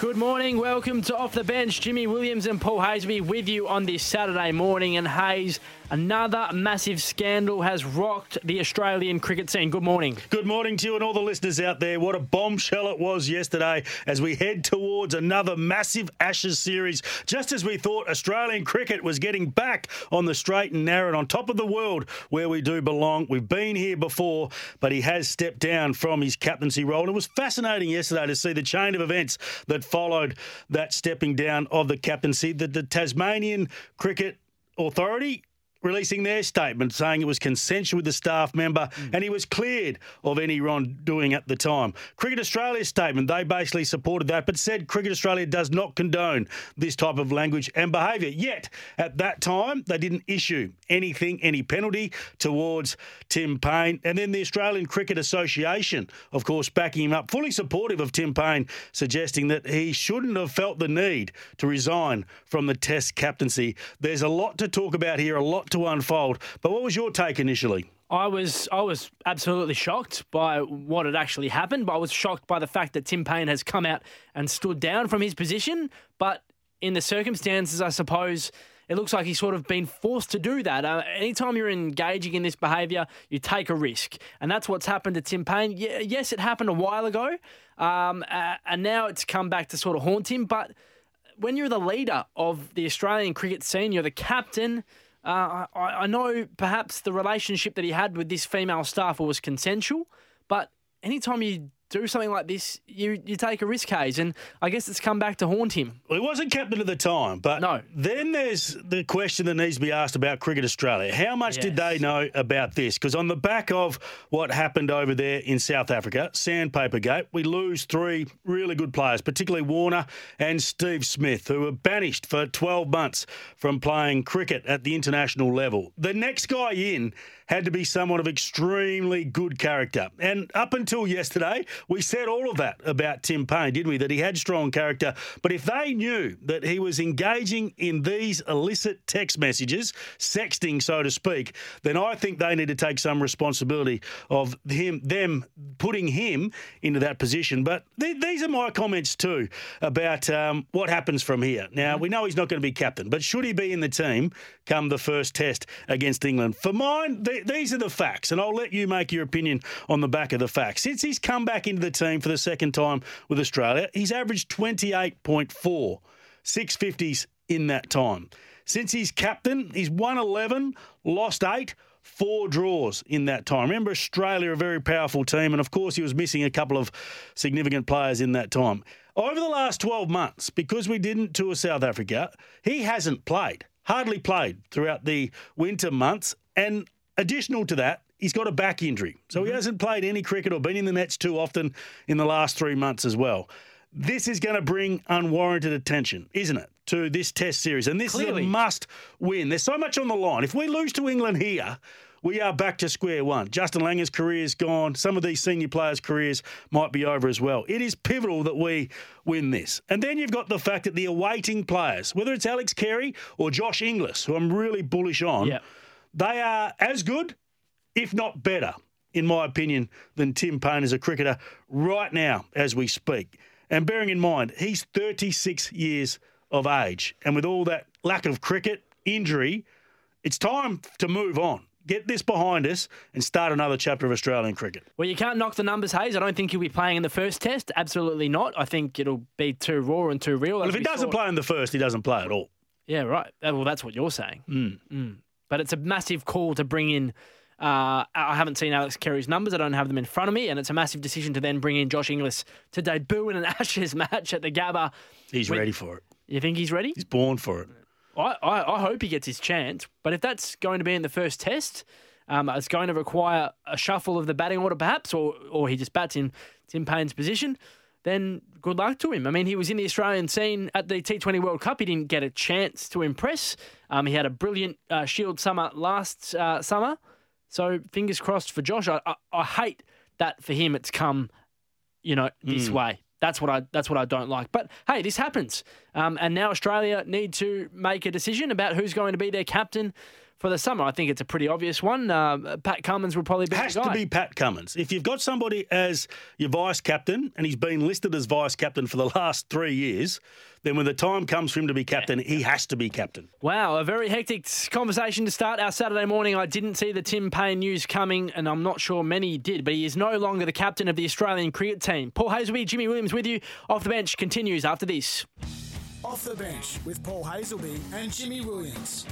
Good morning. Welcome to Off the Bench. Jimmy Williams and Paul Hazelby with you on this Saturday morning. And Hayes, another massive scandal has rocked the Australian cricket scene. Good morning. Good morning to you and all the listeners out there. What a bombshell it was yesterday as we head towards another massive Ashes series. Just as we thought Australian cricket was getting back on the straight and narrow and on top of the world where we do belong. We've been here before, but he has stepped down from his captaincy role. And it was fascinating yesterday to see the chain of events that followed that stepping down of the captaincy, the Tasmanian Cricket Authority releasing their statement saying it was consensual with the staff member and he was cleared of any wrongdoing at the time. Cricket Australia's statement, they basically supported that but said Cricket Australia does not condone this type of language and behaviour. Yet, at that time, they didn't issue anything, any penalty towards Tim Paine. And then the Australian Cricket Association, of course, backing him up, fully supportive of Tim Paine, suggesting that he shouldn't have felt the need to resign from the Test captaincy. There's a lot to talk about here, a lot to unfold. But what was your take initially? I was absolutely shocked by what had actually happened, but I was shocked by the fact that Tim Paine has come out and stood down from his position. But in the circumstances, I suppose it looks like he's sort of been forced to do that. Anytime you're engaging in this behaviour, you take a risk. And that's what's happened to Tim Paine. Yes, it happened a while ago, and now it's come back to sort of haunt him. But when you're the leader of the Australian cricket scene, you're the captain. I know perhaps the relationship that he had with this female staffer was consensual, but anytime you do something like this, you take a risk, Hayes, and I guess it's come back to haunt him. Well, he wasn't captain at the time, but no. Then there's the question that needs to be asked about Cricket Australia. How much did they know about this? Because on the back of what happened over there in South Africa, Sandpaper Gate, we lose three really good players, particularly Warner and Steve Smith, who were banished for 12 months from playing cricket at the international level. The next guy in had to be someone of extremely good character. And up until yesterday, we said all of that about Tim Paine, didn't we? That he had strong character. But if they knew that he was engaging in these illicit text messages, sexting, so to speak, then I think they need to take some responsibility of them putting him into that position. But these are my comments too about what happens from here. Now, we know he's not going to be captain, but should he be in the team come the first test against England? For mine, these are the facts, and I'll let you make your opinion on the back of the facts. Since he's come back into the team for the second time with Australia, he's averaged 28.4, 650s in that time. Since he's captain, he's won 11, lost 8, 4 draws in that time. Remember, Australia are a very powerful team, and of course he was missing a couple of significant players in that time. Over the last 12 months, because we didn't tour South Africa, he hasn't played, hardly played throughout the winter months, and additional to that, he's got a back injury. So he hasn't played any cricket or been in the nets too often in the last 3 months as well. This is going to bring unwarranted attention, isn't it, to this Test series? And this Clearly. Is a must win. There's so much on the line. If we lose to England here, we are back to square one. Justin Langer's career is gone. Some of these senior players' careers might be over as well. It is pivotal that we win this. And then you've got the fact that the awaiting players, whether it's Alex Carey or Josh Inglis, who I'm really bullish on, they are as good, if not better, in my opinion, than Tim Paine as a cricketer right now as we speak. And bearing in mind, he's 36 years of age. And with all that lack of cricket, injury, it's time to move on. Get this behind us and start another chapter of Australian cricket. Well, you can't knock the numbers, Hayes. I don't think he'll be playing in the first test. Absolutely not. I think it'll be too raw and too real. Well, if he doesn't play in the first, he doesn't play at all. Yeah, right. Well, that's what you're saying. But it's a massive call to bring in. I haven't seen Alex Carey's numbers. I don't have them in front of me. And it's a massive decision to then bring in Josh Inglis to debut in an Ashes match at the Gabba. He's ready for it. You think he's ready? He's born for it. I hope he gets his chance. But if that's going to be in the first test, it's going to require a shuffle of the batting order perhaps, or he just bats in Tim Paine's position. then good luck to him. I mean, he was in the Australian scene at the T20 World Cup. He didn't get a chance to impress. He had a brilliant Shield summer last summer. So fingers crossed for Josh. I hate that for him. It's come, you know, this way. That's what I don't like. But, hey, this happens. And now Australia need to make a decision about who's going to be their captain for the summer. I think it's a pretty obvious one. Pat Cummins will probably be the guy. Has to be Pat Cummins. If you've got somebody as your vice-captain and he's been listed as vice-captain for the last 3 years, then when the time comes for him to be captain, he has to be captain. Wow, a very hectic conversation to start our Saturday morning. I didn't see the Tim Paine news coming, and I'm not sure many did, but he is no longer the captain of the Australian cricket team. Paul Hazelby, Jimmy Williams with you. Off the Bench continues after this. Off the Bench with Paul Hazelby and Jimmy Williams.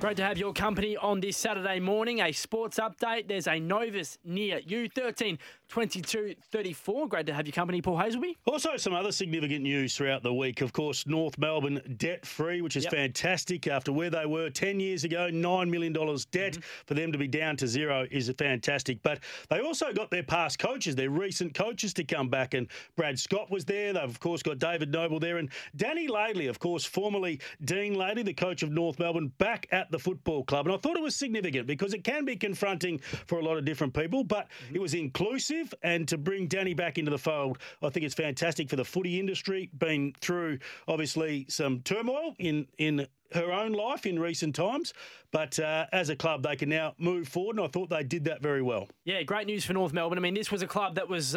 Great to have your company on this Saturday morning. A sports update. There's a Novus near you, 13-22-34. Great to have your company, Paul Hazelby. Also, some other significant news throughout the week. Of course, North Melbourne debt-free, which is fantastic. After where they were 10 years ago, $9 million debt. For them to be down to zero is fantastic. But they also got their past coaches, their recent coaches to come back. And Brad Scott was there. They've, of course, got David Noble there. And Danny Laidley, of course, formerly Dean Laidley, the coach of North Melbourne, back at the football club. And I thought it was significant because it can be confronting for a lot of different people, but it was inclusive, and to bring Danny back into the fold, I think it's fantastic for the footy industry. Been through, obviously, some turmoil in her own life in recent times, but as a club, they can now move forward, and I thought they did that very well. Yeah, great news for North Melbourne. I mean, this was a club that was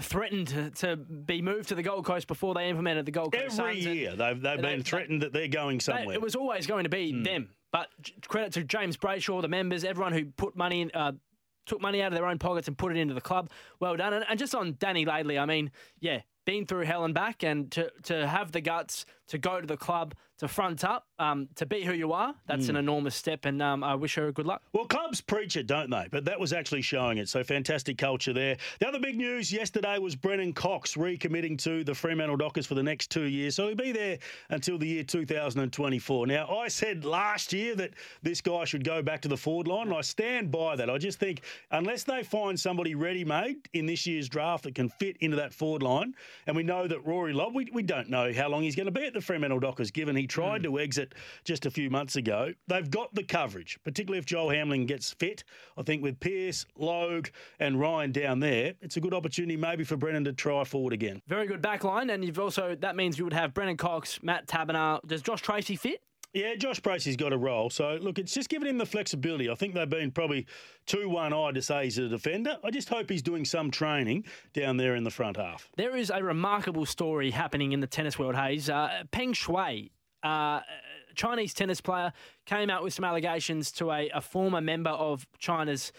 threatened to be moved to the Gold Coast before they implemented the Gold Coast Suns. Every year they've been threatened that they're going somewhere. It was always going to be them, but credit to James Brayshaw, the members, everyone who put money in, took money out of their own pockets and put it into the club. Well done. And just on Danny Laidley, I mean, yeah, been through hell and back, and to have the guts to go to the club, to front up, to be who you are, that's an enormous step, and I wish her good luck. Well, clubs preach it, don't they? But that was actually showing it, so fantastic culture there. The other big news yesterday was Brennan Cox recommitting to the Fremantle Dockers for the next 2 years, so he'll be there until the year 2024. Now, I said last year that this guy should go back to the forward line, and I stand by that. I just think unless they find somebody ready-made in this year's draft that can fit into that forward line, and we know that Rory Love, we don't know how long he's going to be at the Fremantle Dockers, given he tried to exit just a few months ago. They've got the coverage, particularly if Joel Hamling gets fit. I think with Pearce, Logue and Ryan down there, it's a good opportunity maybe for Brennan to try forward again. Very good back line, and you've also, that means you would have Brennan Cox, Matt Tabernar. Does Josh Tracy fit? Yeah, Josh Bracey's got a role. So, look, it's just giving him the flexibility. I think they've been probably too one-eyed to say he's a defender. I just hope he's doing some training down there in the front half. There is a remarkable story happening in the tennis world, Hayes. Peng Shuai, Chinese tennis player, came out with some allegations to a former member of China's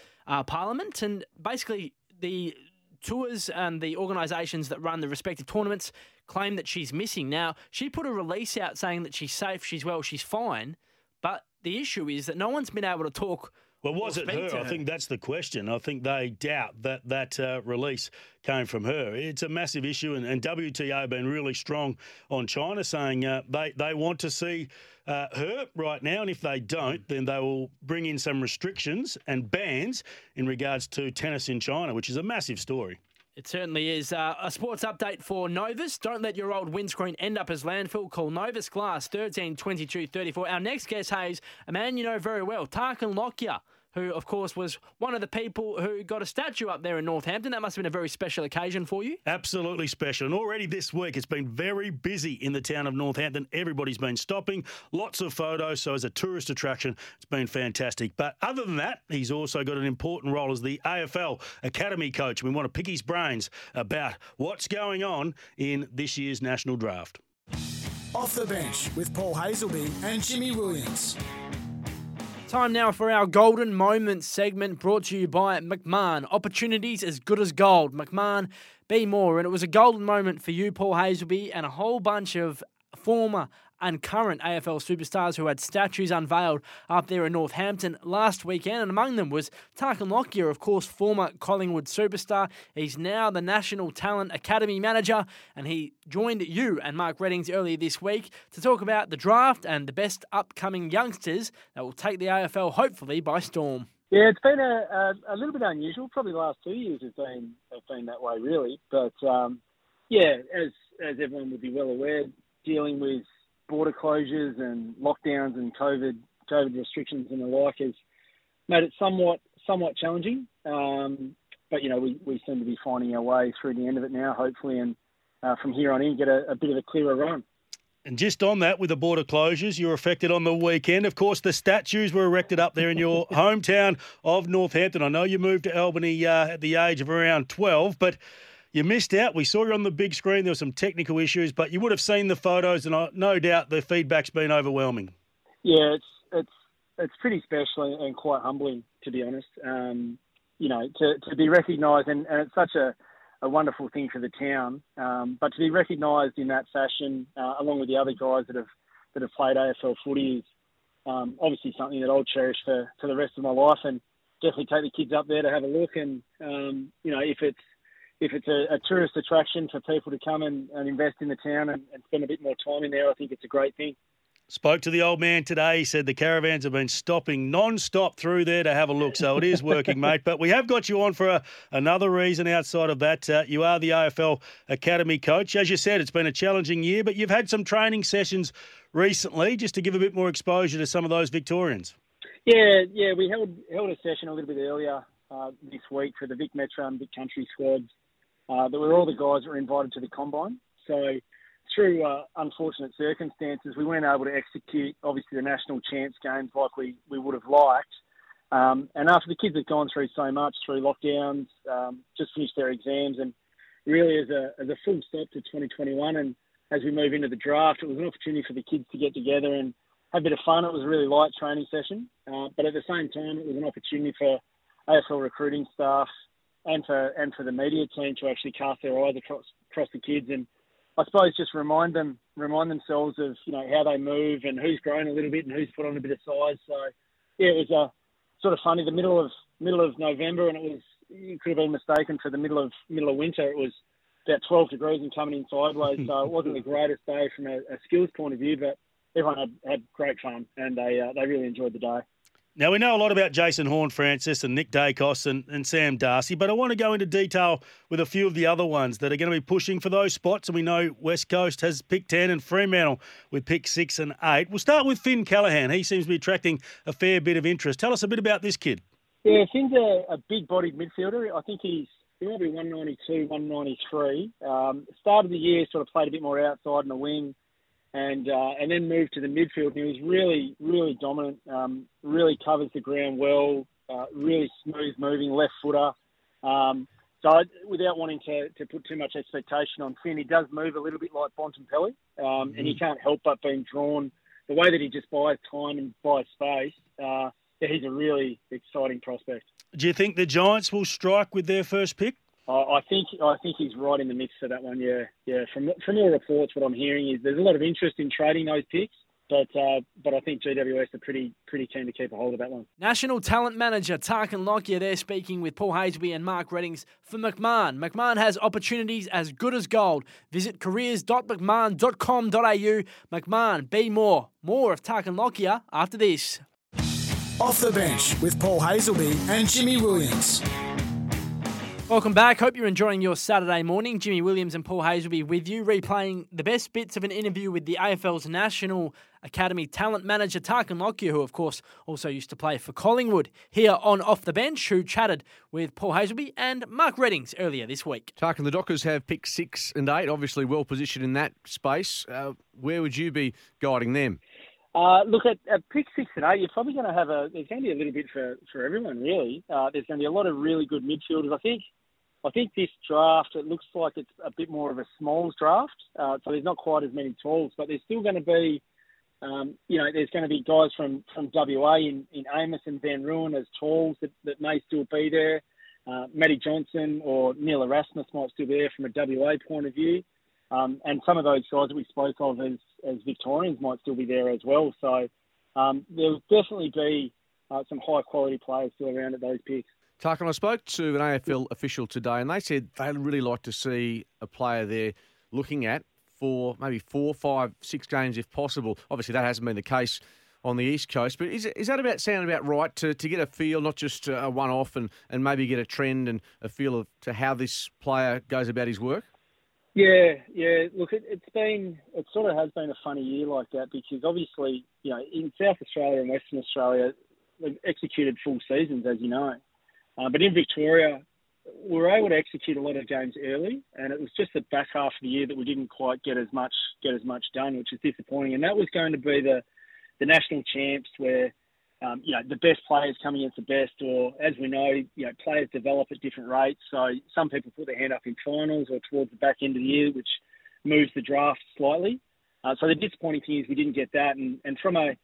parliament. And basically the tours and the organisations that run the respective tournaments claim that she's missing. Now, she put a release out saying that she's safe, she's well, she's fine, but the issue is that no one's been able to talk. Well, was it her? I think that's the question. I think they doubt that release came from her. It's a massive issue, and WTA have been really strong on China, saying they want to see her right now, and if they don't, then they will bring in some restrictions and bans in regards to tennis in China, which is a massive story. It certainly is. A sports update for Novus. Don't let your old windscreen end up as landfill. Call Novus Glass, 13-22-34. Our next guest, Hayes, a man you know very well, Tarkyn Lockyer, who, of course, was one of the people who got a statue up there in Northampton. That must have been a very special occasion for you. Absolutely special. And already this week, it's been very busy in the town of Northampton. Everybody's been stopping. Lots of photos. So as a tourist attraction, it's been fantastic. But other than that, he's also got an important role as the AFL Academy coach. We want to pick his brains about what's going on in this year's National Draft. Off the Bench with Paul Hazelby and Jimmy Williams. Time now for our Golden Moments segment brought to you by McMahon. Opportunities as good as gold. McMahon, be more. And it was a golden moment for you, Paul Hazelby, and a whole bunch of former and current AFL superstars who had statues unveiled up there in Northampton last weekend. And among them was Tarkyn Lockyer, of course, former Collingwood superstar. He's now the National Talent Academy manager, and he joined you and Mark Reddings earlier this week to talk about the draft and the best upcoming youngsters that will take the AFL, hopefully, by storm. Yeah, it's been a little bit unusual. Probably the last 2 years have been that way, really. But Yeah, as everyone would be well aware, dealing with border closures and lockdowns and COVID restrictions and the like has made it somewhat challenging. But, you know, we seem to be finding our way through the end of it now, hopefully, and from here on in get a bit of a clearer run. And just on that, with the border closures, you were affected on the weekend. Of course, the statues were erected up there in your hometown of Northampton. I know you moved to Albany at the age of around 12, but you missed out. We saw you on the big screen. There were some technical issues, but you would have seen the photos, and no doubt the feedback's been overwhelming. Yeah, it's pretty special and quite humbling, to be honest. You know, to be recognised, and it's such a wonderful thing for the town, but to be recognised in that fashion, along with the other guys that have played AFL footy, is obviously something that I'll cherish for the rest of my life, and definitely take the kids up there to have a look. And you know, if it's a tourist attraction for people to come and invest in the town and spend a bit more time in there, I think it's a great thing. Spoke to the old man today. He said the caravans have been stopping non-stop through there to have a look. So it is working, mate. But we have got you on for another reason outside of that. You are the AFL Academy coach. As you said, it's been a challenging year, but you've had some training sessions recently just to give a bit more exposure to some of those Victorians. Yeah. We held a session a little bit earlier this week for the Vic Metro and Vic Country squads. That were all the guys that were invited to the Combine. So through unfortunate circumstances, we weren't able to execute, obviously, the national champs games like we would have liked. And after the kids had gone through so much, through lockdowns, just finished their exams, and really as a full stop to 2021, and as we move into the draft, it was an opportunity for the kids to get together and have a bit of fun. It was a really light training session. But at the same time, it was an opportunity for AFL recruiting staff and for the media team to actually cast their eyes across the kids, and I suppose just remind themselves of, you know, how they move and who's grown a little bit and who's put on a bit of size. So yeah, it was sort of funny, the middle of November, and you could have been mistaken for the middle of winter. It was about 12 degrees and coming in sideways, so it wasn't the greatest day from a skills point of view, but everyone had great fun, and they really enjoyed the day. Now, we know a lot about Jason Horne-Francis and Nick Dacos and Sam Darcy, but I want to go into detail with a few of the other ones that are going to be pushing for those spots. And we know West Coast has pick 10 and Fremantle with pick 6 and 8. We'll start with Finn Callaghan. He seems to be attracting a fair bit of interest. Tell us a bit about this kid. Yeah, Finn's a big-bodied midfielder. I think he might be 192, 193. Start of the year, sort of played a bit more outside in the wing. And then moved to the midfield. And he was really, really dominant, really covers the ground well, really smooth moving, left footer. So without wanting to put too much expectation on Finn, he does move a little bit like Bontempelli, and he can't help but being drawn. The way that he just buys time and buys space, he's a really exciting prospect. Do you think the Giants will strike with their first pick? I think he's right in the mix for that one, yeah. From all reports, what I'm hearing is there's a lot of interest in trading those picks, but I think GWS are pretty keen to keep a hold of that one. National Talent Manager Tarkyn Lockyer there speaking with Paul Hazelby and Mark Reddings for McMahon. McMahon has opportunities as good as gold. Visit careers.mcmahon.com.au. McMahon, be more. More of Tarkyn Lockyer after this. Off the Bench with Paul Hazelby and Jimmy Williams. Welcome back. Hope you're enjoying your Saturday morning. Jimmy Williams and Paul Hazelby will be with you, replaying the best bits of an interview with the AFL's National Academy Talent Manager, Tarkyn Lockyer, who, of course, also used to play for Collingwood, here on Off the Bench, who chatted with Paul Hazelby and Mark Reddings earlier this week. Tarkyn, the Dockers have picked 6 and 8, obviously well-positioned in that space. Where would you be guiding them? Look, at pick 6 and 8, you're probably going to have there's going to be a little bit for everyone, really. There's going to be a lot of really good midfielders. I think this draft, it looks like it's a bit more of a smalls draft, so there's not quite as many talls, but there's still going to be, there's going to be guys from WA in Amos and Van Ruin as talls that may still be there. Matty Johnson or Neil Erasmus might still be there from a WA point of view. And some of those guys that we spoke of as Victorians might still be there as well. So there'll definitely be some high-quality players still around at those picks. Tarkyn, I spoke to an AFL official today, and they said they'd really like to see a player they're looking at for maybe 4, 5, 6 games if possible. Obviously, that hasn't been the case on the East Coast, but is that about right to get a feel, not just a one-off and maybe get a trend and a feel of to how this player goes about his work? Yeah. Look, it sort of has been a funny year like that, because obviously, you know, in South Australia and Western Australia, they've executed full seasons, as you know. But in Victoria, we were able to execute a lot of games early, and it was just the back half of the year that we didn't quite get as much done, which is disappointing. And that was going to be the national champs where, you know, the best players come against the best, or as we know, you know, players develop at different rates. So some people put their hand up in finals or towards the back end of the year, which moves the draft slightly. So the disappointing thing is we didn't get that. And from a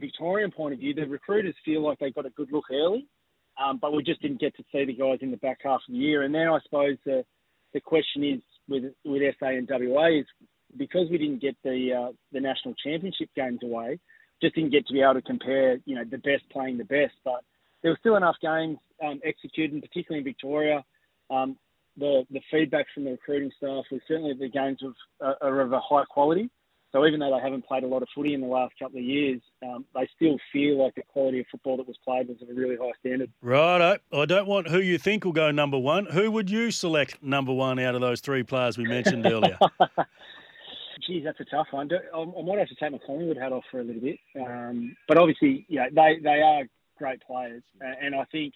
Victorian point of view, the recruiters feel like they got a good look early, but we just didn't get to see the guys in the back half of the year. And then I suppose the question is with SA and WA is because we didn't get the national championship games away, just didn't get to be able to compare, you know, the best playing the best. But there were still enough games executed, and particularly in Victoria. The feedback from the recruiting staff was certainly the games are of a high quality. So even though they haven't played a lot of footy in the last couple of years, they still feel like the quality of football that was played was of a really high standard. Righto. I don't want who you think will go number one. Who would you select number one out of those three players we mentioned earlier? Geez, that's a tough one. I might have to take my Collingwood hat off for a little bit. But obviously, you know, they are great players. And I think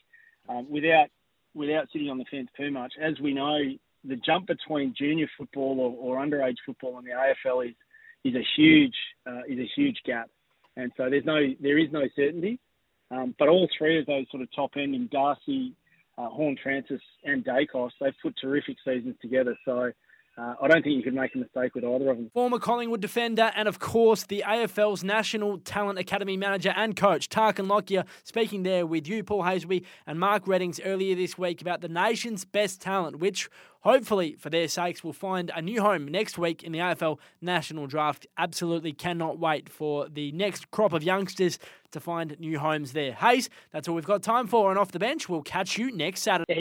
without sitting on the fence too much, as we know, the jump between junior football or underage football and the AFL is a huge gap. And so there is no certainty. But all three of those sort of top end in Darcy, Horne Francis and Dacos, they've put terrific seasons together. So I don't think you could make a mistake with either of them. Former Collingwood defender and, of course, the AFL's National Talent Academy manager and coach, Tarkyn Lockyer, speaking there with you, Paul Hazelby, and Mark Reddings earlier this week about the nation's best talent, which, hopefully, for their sakes, will find a new home next week in the AFL National Draft. Absolutely cannot wait for the next crop of youngsters to find new homes there. Hayes, that's all we've got time for on Off the Bench. We'll catch you next Saturday.